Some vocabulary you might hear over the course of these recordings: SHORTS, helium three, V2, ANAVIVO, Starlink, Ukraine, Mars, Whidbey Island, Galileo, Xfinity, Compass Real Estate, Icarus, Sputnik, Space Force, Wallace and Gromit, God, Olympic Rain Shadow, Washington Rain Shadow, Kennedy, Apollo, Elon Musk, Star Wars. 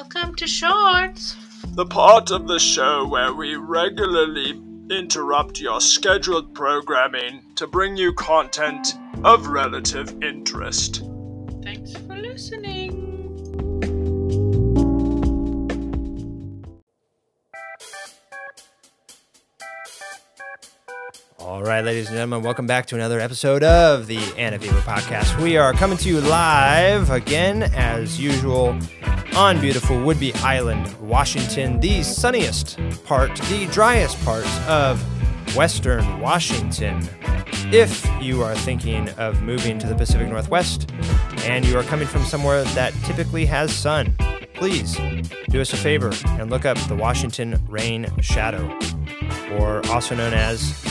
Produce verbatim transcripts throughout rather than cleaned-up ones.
Welcome to Shorts, the part of the show where we regularly interrupt your scheduled programming to bring you content of relative interest. Thanks for listening. All right, ladies and gentlemen, welcome back to another episode of the ANAVIVO podcast. We are coming to you live again, as usual, on beautiful Whidbey Island, Washington, the sunniest part, the driest part of Western Washington. If you are thinking of moving to the Pacific Northwest and you are coming from somewhere that typically has sun, please do us a favor and look up the Washington Rain Shadow, or also known as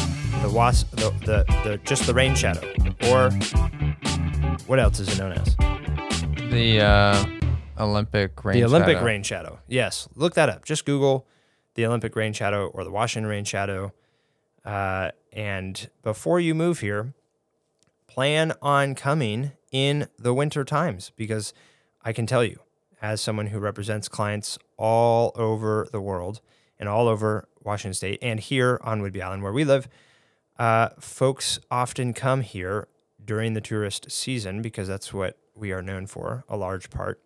The, was- the, the the just the rain shadow, or what else is it known as? The uh, Olympic rain. The Olympic shadow. Rain shadow. Yes, look that up. Just Google the Olympic rain shadow or the Washington rain shadow. Uh, and before you move here, plan on coming in the winter times, because I can tell you, as someone who represents clients all over the world and all over Washington State and here on Whidbey Island where we live. Uh, folks often come here during the tourist season because that's what we are known for, a large part.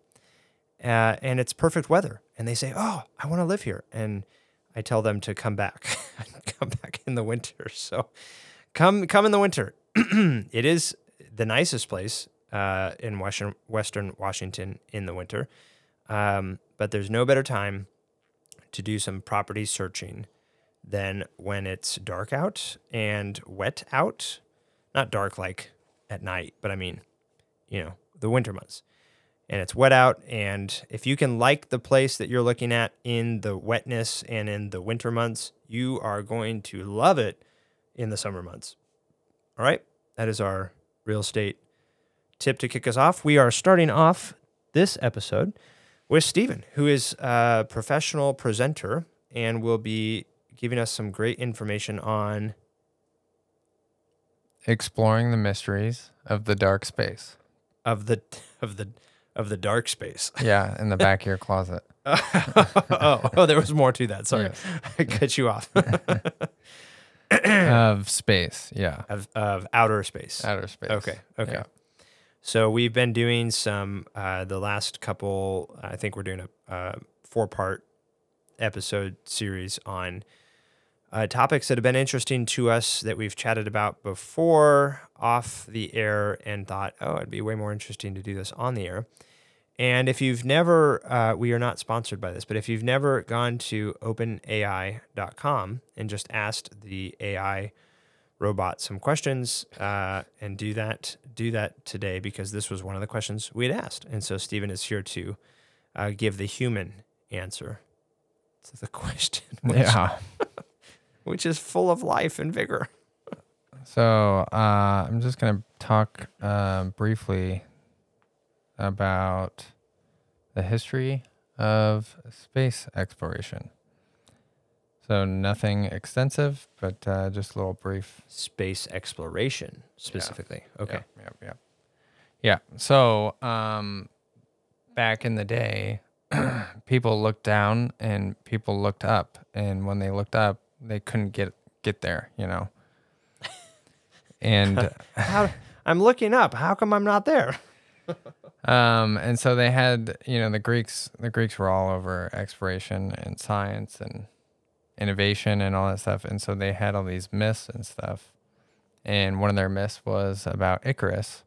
Uh, and it's perfect weather. And they say, oh, I want to live here. And I tell them to come back. Come back in the winter. So come come in the winter. It is the nicest place uh, in Western, Western Washington in the winter. Um, but there's no better time to do some property searching than when it's dark out and wet out. Not dark like at night, but I mean, you know, the winter months. And it's wet out, and if you can like the place that you're looking at in the wetness and in the winter months, you are going to love it in the summer months. All right, that is our real estate tip to kick us off. We are starting off this episode with Stephen, who is a professional presenter and will be giving us some great information on exploring the mysteries of the dark space. Of the of the of the dark space. Yeah, in the back of your closet. oh, oh, oh, there was more to that. Sorry, yes. I cut you off. Of space, yeah. Of of outer space. Outer space. Okay, okay. Yeah. So we've been doing some. Uh, the last couple, I think we're doing a uh, four-part episode series on. Uh, topics that have been interesting to us that we've chatted about before off the air and thought, oh, it'd be way more interesting to do this on the air. And if you've never, uh, we are not sponsored by this, but if you've never gone to open A I dot com and just asked the A I robot some questions uh, and do that, do that today, because this was one of the questions we had asked. And so Stephen is here to uh, give the human answer to the question. Which, yeah. Which is full of life and vigor. So uh, I'm just going to talk uh, briefly about the history of space exploration. So nothing extensive, but uh, just a little brief. Space exploration specifically. Yeah. Okay. Yeah, yeah, yeah. Yeah. So um, back in the day, people looked down and people looked up. And when they looked up, they couldn't get get there, you know. And how, I'm looking up. How come I'm not there? um, and so they had, you know, the Greeks. The Greeks were all over exploration and science and innovation and all that stuff. And so they had all these myths and stuff. And one of their myths was about Icarus,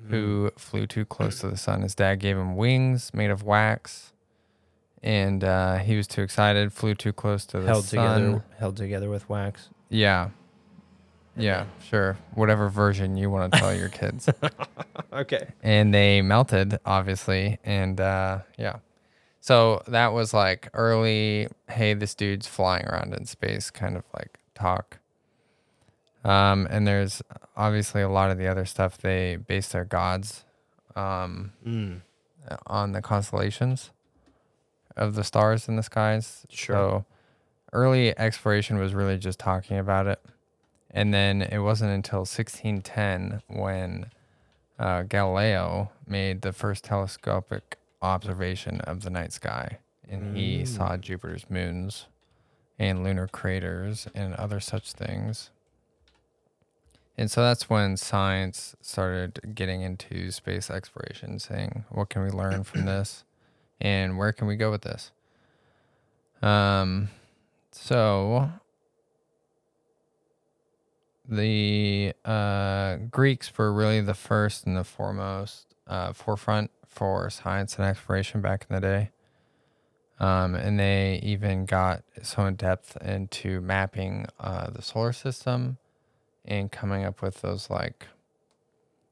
mm. who flew too close to the sun. His dad gave him wings made of wax. And uh, he was too excited, flew too close to the held sun. Together, held together with wax. Yeah. Yeah, sure. Whatever version you want to tell your kids. Okay. And they melted, obviously. And uh, yeah. So that was like early, hey, this dude's flying around in space kind of like talk. Um, and there's obviously a lot of the other stuff. They base their gods um, mm. on the constellations of the stars in the skies. Sure. So early exploration was really just talking about it. And then it wasn't until sixteen ten when uh, Galileo made the first telescopic observation of the night sky, and he mm. saw Jupiter's moons and lunar craters and other such things. And so that's when science started getting into space exploration, saying, what can we learn from this and where can we go with this? Um, so the uh, Greeks were really the first and the foremost uh, forefront for science and exploration back in the day. Um, and they even got so in depth into mapping uh, the solar system and coming up with those like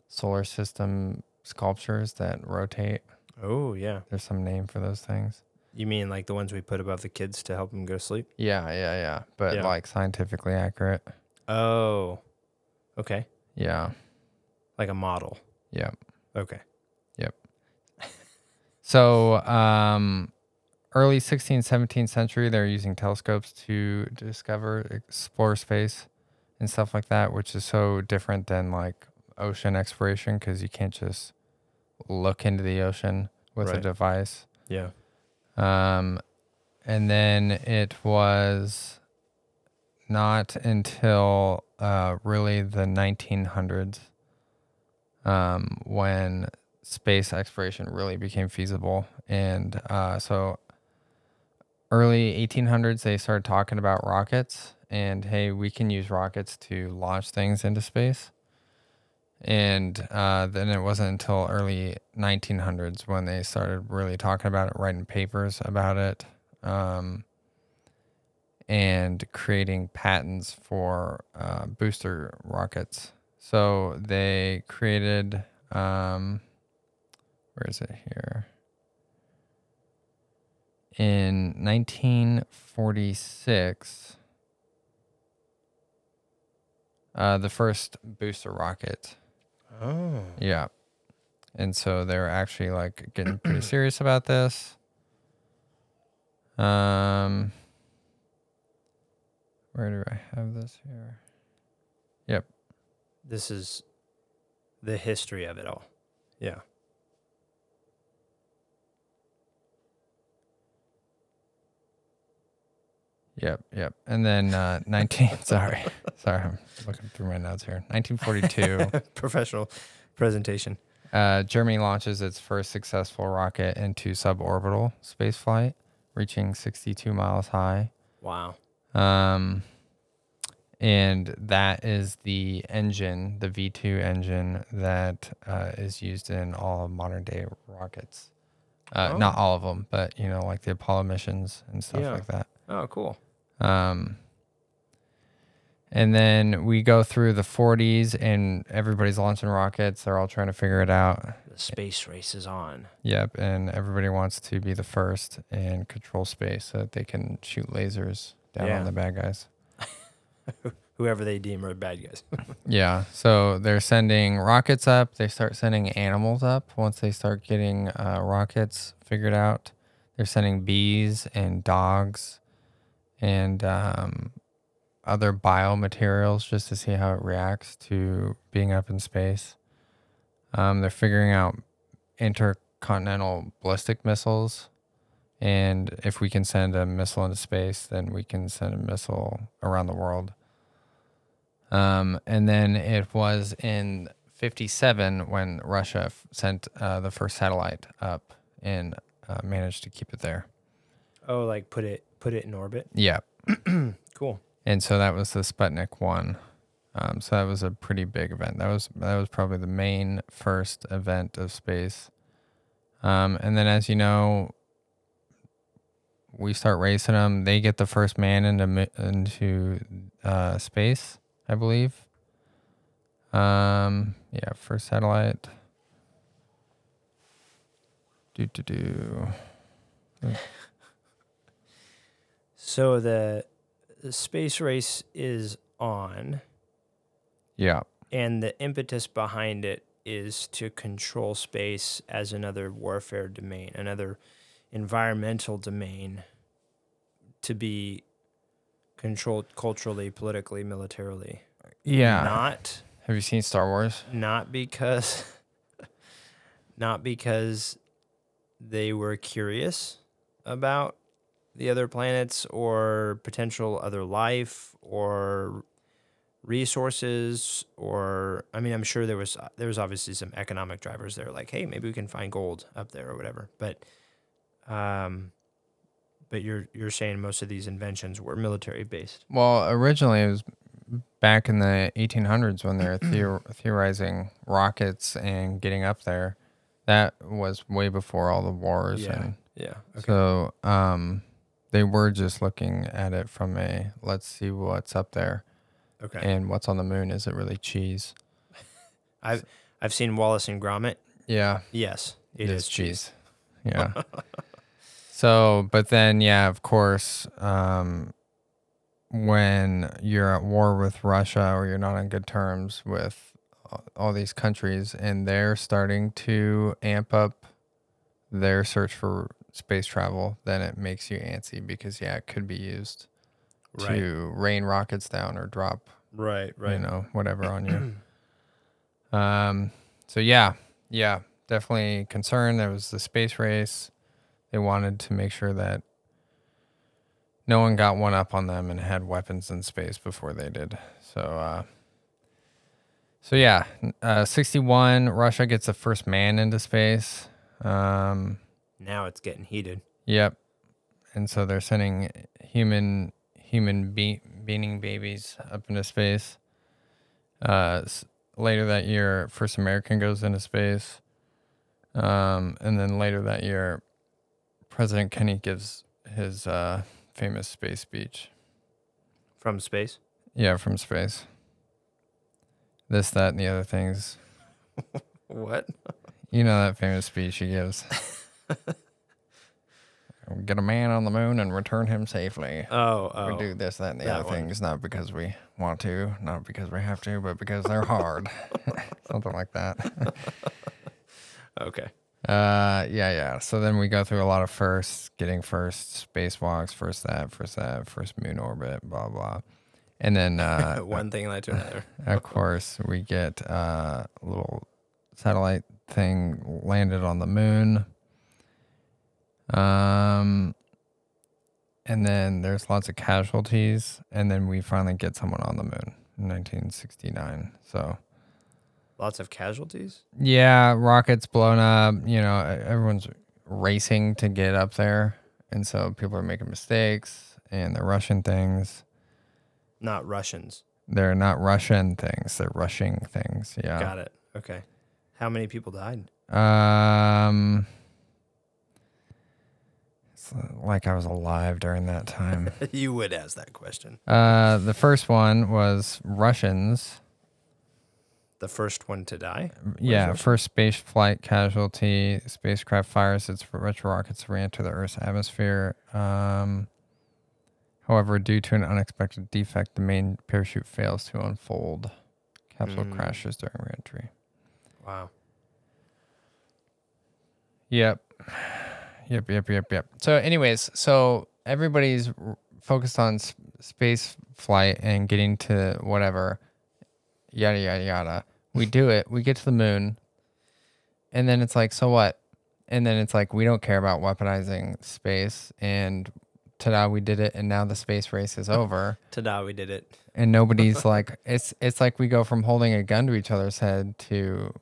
solar system sculptures that rotate. Oh, yeah. There's some name for those things. You mean like the ones we put above the kids to help them go to sleep? Yeah, yeah, yeah. But yeah. like scientifically accurate. Oh, okay. Yeah. Like a model. Yeah. Okay. Yep. So, um... early sixteenth, seventeenth century, they're using telescopes to discover, explore space and stuff like that, which is so different than like ocean exploration because you can't just look into the ocean with right. a device. Yeah. Um, and then it was not until uh, really the nineteen hundreds um, when space exploration really became feasible. And uh, so... early eighteen hundreds, they started talking about rockets and, hey, we can use rockets to launch things into space. And uh, then it wasn't until early nineteen hundreds when they started really talking about it, writing papers about it, um, and creating patents for uh, booster rockets. So they created, um, where is it here? In nineteen forty-six, uh, the first booster rocket. Oh. Yeah. And so they're actually like getting pretty serious about this. Um, where do I have this here? Yep. This is the history of it all. Yeah. Yep, yep. And then uh, nineteen, sorry. Sorry, I'm looking through my notes here. nineteen forty-two. Professional presentation. Uh, Germany launches its first successful rocket into suborbital spaceflight, reaching sixty-two miles high. Wow. Um, and that is the engine, the V two engine, that uh, is used in all modern-day rockets. Uh, oh. Not all of them, but, you know, like the Apollo missions and stuff yeah. like that. Oh, cool. Um, and then we go through the forties, and everybody's launching rockets. They're all trying to figure it out. The space race is on. Yep, and everybody wants to be the first and control space so that they can shoot lasers down yeah. on the bad guys. Whoever they deem are bad guys. Yeah, so they're sending rockets up. They start sending animals up once they start getting uh, rockets figured out. They're sending bees and dogs and um, other biomaterials just to see how it reacts to being up in space. Um, they're figuring out intercontinental ballistic missiles. And if we can send a missile into space, then we can send a missile around the world. Um, and then it was in fifty-seven when Russia f- sent uh, the first satellite up and uh, managed to keep it there. Oh, like put it... Put it in orbit? Yeah. Cool. And so that was the Sputnik one. Um, so that was a pretty big event. That was that was probably the main first event of space. Um, and then, as you know, we start racing them. They get the first man into into uh, space, I believe. Um, yeah, first satellite. Do do do. So the, the space race is on. Yeah. And the impetus behind it is to control space as another warfare domain, another environmental domain to be controlled culturally, politically, militarily. Yeah. Not. Have you seen Star Wars? Not because. Not because they were curious about the other planets or potential other life or resources, or I mean, I'm sure there was there was obviously some economic drivers there, like, hey, maybe we can find gold up there or whatever. But, um, but you're you're saying most of these inventions were military based. Well, originally it was back in the eighteen hundreds when they were theor theorizing rockets and getting up there. That was way before all the wars. Yeah. And yeah. Okay. So, um, they were just looking at it from a let's see what's up there. Okay. And what's on the moon? Is it really cheese? I've I've seen Wallace and Gromit. Yeah. Yes, it, it is cheese. cheese. Yeah. So, but then, yeah, of course, um, when you're at war with Russia or you're not on good terms with all these countries, and they're starting to amp up their search for space travel, then it makes you antsy because, yeah, it could be used. Right. To rain rockets down or drop, right, right, you know, whatever on you. Um, so yeah, yeah, definitely concerned. There was the space race. They wanted to make sure that no one got one up on them and had weapons in space before they did. So, uh, so yeah, uh, sixty-one, Russia gets the first man into space. Um, now it's getting heated. Yep, and so they're sending human. human be beaning babies up into space. Uh, later that year, first American goes into space. Um, and then later that year, President Kennedy gives his uh, famous space speech. From space? Yeah, from space. This, that, and the other things. What? You know that famous speech he gives. Get a man on the moon and return him safely. Oh, oh. We do this, that, and the that other one. things, not because we want to, not because we have to, but because they're hard. Something like that. Okay. Uh, yeah, yeah. So then we go through a lot of firsts, getting first spacewalks, first that, first that, first moon orbit, blah, blah. And then... Uh, one thing led to another. Of course, we get uh, a little satellite thing landed on the moon. Um, and then there's lots of casualties, and then we finally get someone on the moon in nineteen sixty-nine. So, lots of casualties? Yeah, rockets blown up. You know, everyone's racing to get up there, and so people are making mistakes, and they're rushing things. Not Russians. They're not Russian things. They're rushing things. Yeah. Got it. Okay. How many people died? Um. Like I was alive during that time. You would ask that question. Uh, the first one was Russians. The first one to die? What yeah, first space flight casualty. Spacecraft fires its retro rockets ran to the Earth's atmosphere. Um, however, due to an unexpected defect, the main parachute fails to unfold. Capsule mm. crashes during reentry. Wow. Yep. Yep, yep, yep, yep. So anyways, so everybody's focused on sp space flight and getting to whatever, yada, yada, yada. We do it. We get to the moon. And then it's like, so what? And then it's like, we don't care about weaponizing space. And ta-da, we did it. And now the space race is over. Ta-da, we did it. And nobody's like, it's it's like we go from holding a gun to each other's head to...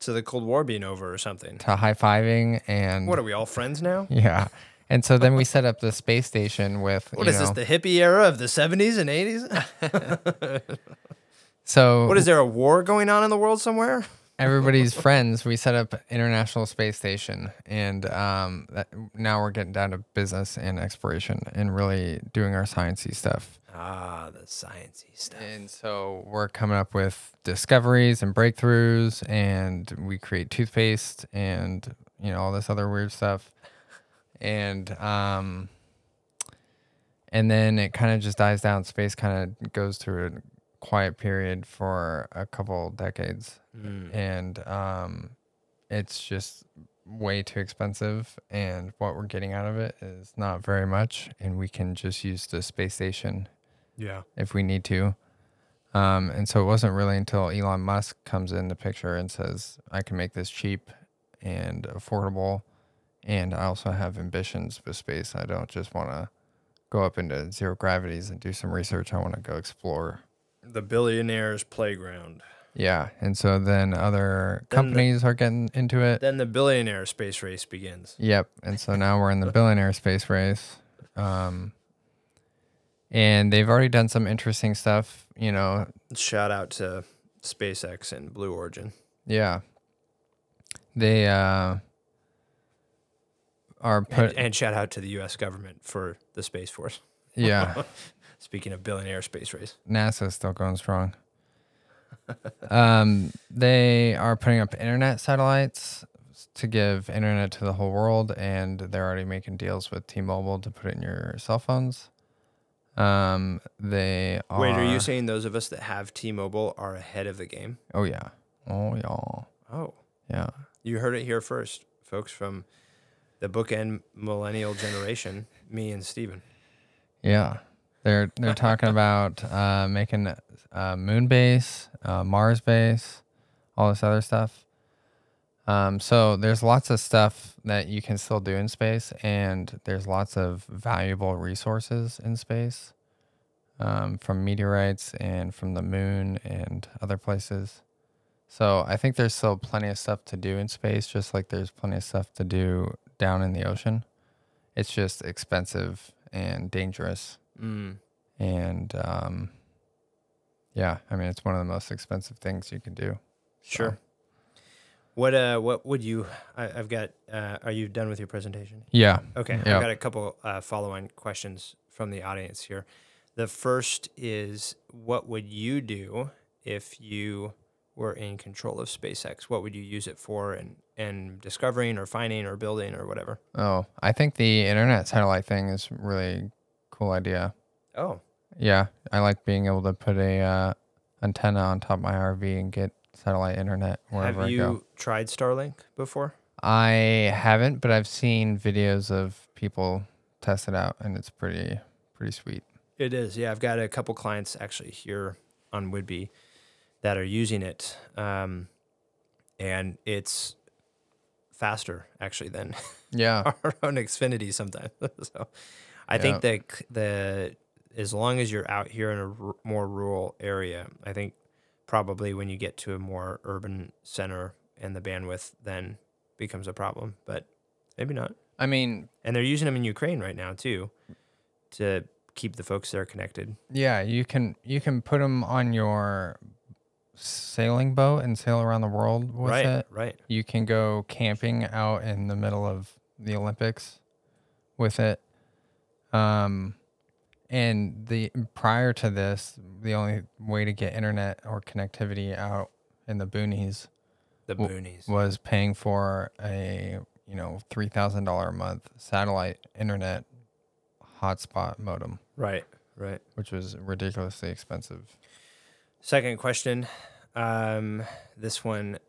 to the Cold War being over or something. To high-fiving and... What, are we all friends now? Yeah. And so then we set up the space station with, What you is know, this, the hippie era of the seventies and eighties? So... What, is there a war going on in the world somewhere? Everybody's friends. We set up International Space Station. And um, that, now we're getting down to business and exploration and really doing our sciencey stuff. Ah, the sciencey stuff. And so we're coming up with discoveries and breakthroughs, and we create toothpaste and, you know, all this other weird stuff. And um, and then it kind of just dies down. Space kind of goes through a quiet period for a couple decades. Mm. And um, it's just way too expensive, and what we're getting out of it is not very much, and we can just use the space station. Yeah, if we need to. Um, and so it wasn't really until Elon Musk comes in the picture and says, I can make this cheap and affordable And I also have ambitions with space. I don't just want to go up into zero gravities and do some research. I want to go explore. The billionaire's playground. Yeah, and so then other then companies the, are getting into it. Then the billionaire space race begins. Yep, and so now we're in the billionaire space race. Um, and they've already done some interesting stuff, you know. Shout out to SpaceX and Blue Origin. Yeah. They uh, are put... And, and shout out to the U S government for the Space Force. Yeah. Speaking of billionaire space race. NASA's still going strong. um, they are putting up internet satellites to give internet to the whole world, and they're already making deals with T-Mobile to put it in your cell phones. Um, they are... Wait, are you saying those of us that have T-Mobile are ahead of the game? Oh, yeah. Oh, y'all. Oh. Yeah. You heard it here first, folks, from the bookend millennial generation, me and Steven. Yeah. They're they're talking about uh, making uh, moon base, uh, Mars base, all this other stuff. Um, so there's lots of stuff that you can still do in space, and there's lots of valuable resources in space, um, from meteorites and from the moon and other places. So I think there's still plenty of stuff to do in space, just like there's plenty of stuff to do down in the ocean. It's just expensive and dangerous. Mm. And um, yeah, I mean, it's one of the most expensive things you can do. Sure. So. What uh, what would you? I, I've got. Uh, are you done with your presentation? Yeah. Okay. Yep. I've got a couple uh, follow-on questions from the audience here. The first is, what would you do if you were in control of SpaceX? What would you use it for, and and discovering or finding or building or whatever? Oh, I think the internet satellite thing is really cool idea. Oh. Yeah. I like being able to put a uh, antenna on top of my R V and get satellite internet wherever I go. Have you tried Starlink before? I haven't, but I've seen videos of people test it out, and it's pretty pretty sweet. It is. Yeah. I've got a couple clients actually here on Whidbey that are using it, um, and it's faster actually than yeah. our own Xfinity sometimes. So... I yep. think that the as long as you're out here in a r more rural area, I think probably when you get to a more urban center and the bandwidth then becomes a problem, but maybe not. I mean, and they're using them in Ukraine right now too to keep the folks there connected. Yeah, you can you can put them on your sailing boat and sail around the world with right, it. Right. You can go camping out in the middle of the Olympics with it. Um, and the prior to this, the only way to get internet or connectivity out in the boonies, the boonies was paying for a, you know, three thousand dollars a month satellite internet hotspot modem. Right. Right. Which was ridiculously expensive. Second question. Um, this one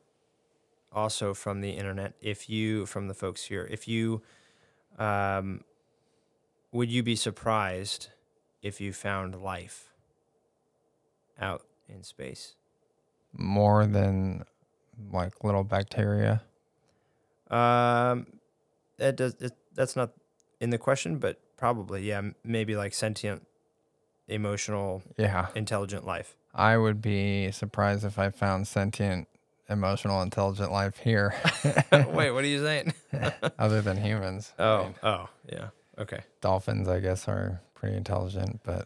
also from the internet. If you, from the folks here, if you, um, would you be surprised if you found life out in space? More than like little bacteria? Um, that does it, that's not in the question, but probably, yeah, maybe like sentient, emotional, yeah, intelligent life. I would be surprised if I found sentient, emotional, intelligent life here. Wait, what are you saying? Other than humans. Oh, I mean. Oh, yeah. Okay. Dolphins, I guess, are pretty intelligent, but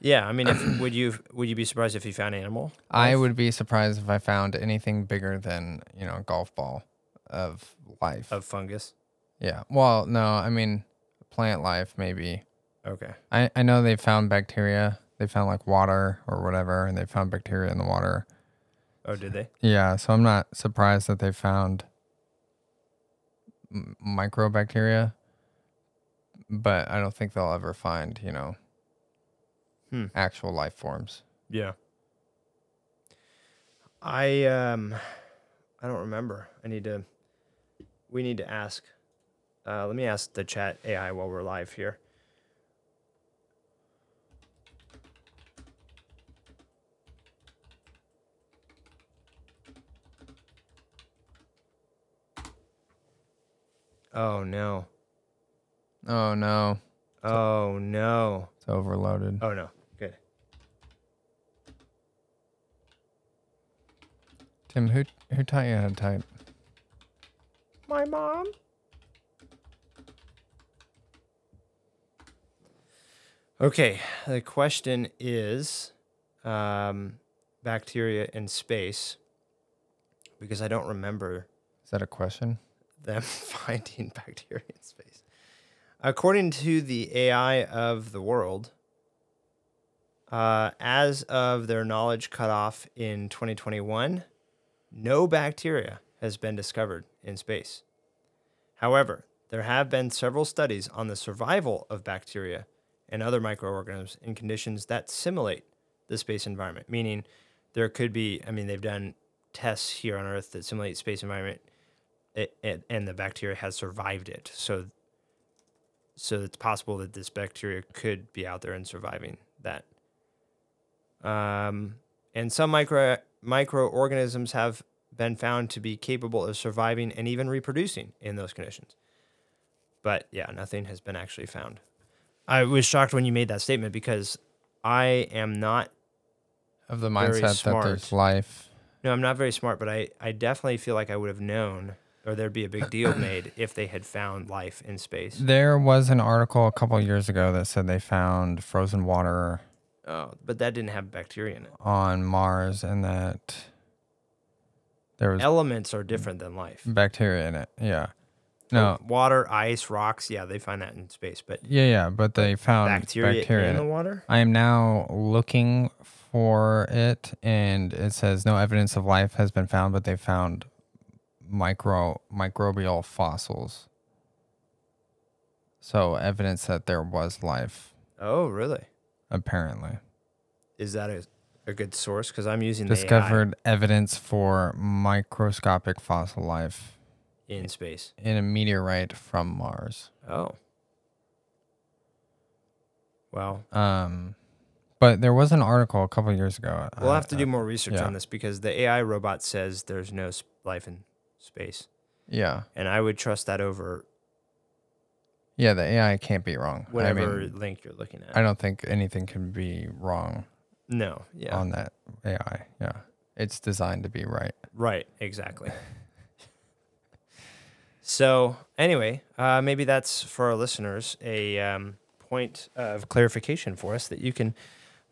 yeah, I mean, if, would you would you be surprised if you found animal? I life? would be surprised if I found anything bigger than, you know, a golf ball of life. Of fungus? Yeah. Well, no, I mean, plant life maybe. Okay. I I know they found bacteria. They found like water or whatever, and they found bacteria in the water. Oh, did they? Yeah, so I'm not surprised that they found m microbacteria. But I don't think they'll ever find, you know, hmm. actual life forms. Yeah. I um, I don't remember. I need to. We need to ask. Uh, let me ask the chat A I while we're live here. Oh, no. Oh, no. Oh, no. It's overloaded. Oh, no. Good. Tim, who, who taught you how to type? My mom. Okay. The question is um, bacteria in space, because I don't remember. Is that a question? Them finding bacteria in space. According to the A I of the world, uh, as of their knowledge cutoff in twenty twenty-one, no bacteria has been discovered in space. However, there have been several studies on the survival of bacteria and other microorganisms in conditions that simulate the space environment, meaning there could be, I mean, they've done tests here on Earth that simulate space environment, it, it, and the bacteria has survived it. So so it's possible that this bacteria could be out there and surviving that. Um, and some micro microorganisms have been found to be capable of surviving and even reproducing in those conditions. But yeah, nothing has been actually found. I was shocked when you made that statement because I am not of the mindset that there's life. No, I'm not very smart, but I, I definitely feel like I would have known, or there'd be a big deal made if they had found life in space. There was an article a couple of years ago that said they found frozen water. Oh, but that didn't have bacteria in it. On Mars, and that there was... Elements are different than life. Bacteria in it, yeah. No. Like water, ice, rocks, yeah, they find that in space, but... Yeah, yeah, but they found bacteria, bacteria in, in the water? I am now looking for it, and it says no evidence of life has been found, but they found micro microbial fossils. So evidence that there was life. Oh, really? Apparently. Is that a, a good source? Because I'm using discovered the A I. Evidence for microscopic fossil life in space in a meteorite from Mars. Oh. Wow. Um, but there was an article a couple of years ago. We'll uh, have to do more research yeah. on this because the A I robot says there's no life in space. Yeah. And I would trust that over. Yeah, the A I can't be wrong. Whatever I mean, link you're looking at. I don't think anything can be wrong. No. Yeah. On that A I. Yeah. It's designed to be right. Right. Exactly. So anyway, uh, maybe that's for our listeners a um, point of clarification for us that you can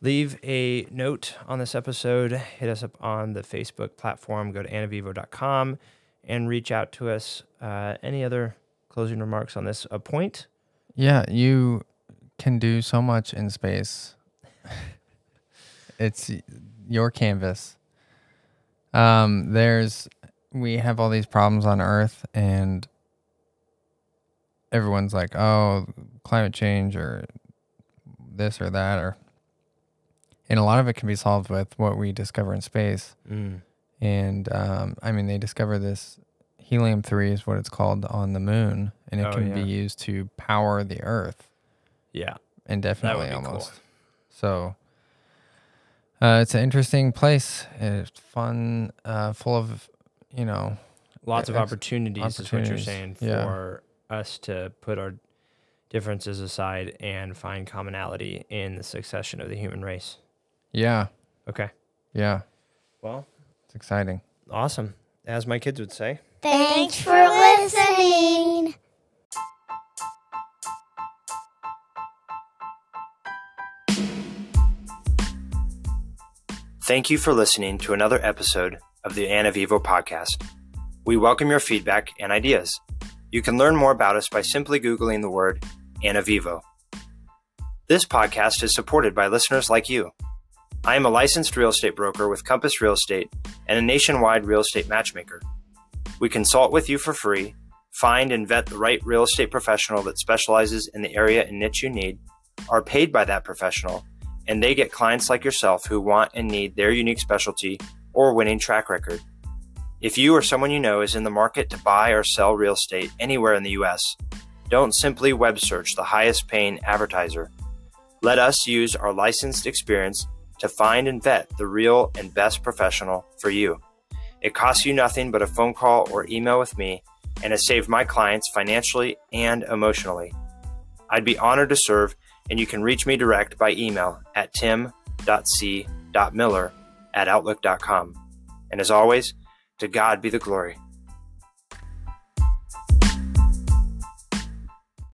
leave a note on this episode. Hit us up on the Facebook platform. Go to anavivo dot com and reach out to us. Uh, any other closing remarks on this a point? Yeah, you can do so much in space. It's your canvas. Um, there's we have all these problems on Earth, and everyone's like, "Oh, climate change, or this or that," or and a lot of it can be solved with what we discover in space. Mm. And, um, I mean, they discover this helium three is what it's called on the moon, and it oh, can yeah. be used to power the Earth. Yeah. Indefinitely almost. Cool. So uh, it's an interesting place. It's fun, uh, full of, you know. Lots of opportunities, opportunities is what you're saying, for yeah. us to put our differences aside and find commonality in the succession of the human race. Yeah. Okay. Yeah. Well, it's exciting. Awesome. As my kids would say. Thanks for listening. Thank you for listening to another episode of the ANAVIVO podcast. We welcome your feedback and ideas. You can learn more about us by simply Googling the word ANAVIVO. This podcast is supported by listeners like you. I am a licensed real estate broker with Compass Real Estate and a nationwide real estate matchmaker. We consult with you for free, find and vet the right real estate professional that specializes in the area and niche you need, are paid by that professional, and they get clients like yourself who want and need their unique specialty or winning track record. If you or someone you know is in the market to buy or sell real estate anywhere in the U S, don't simply web search the highest paying advertiser. Let us use our licensed experience to find and vet the real and best professional for you. It costs you nothing but a phone call or email with me, and has saved my clients financially and emotionally. I'd be honored to serve, and you can reach me direct by email at tim dot c dot miller at outlook dot com. And as always, to God be the glory.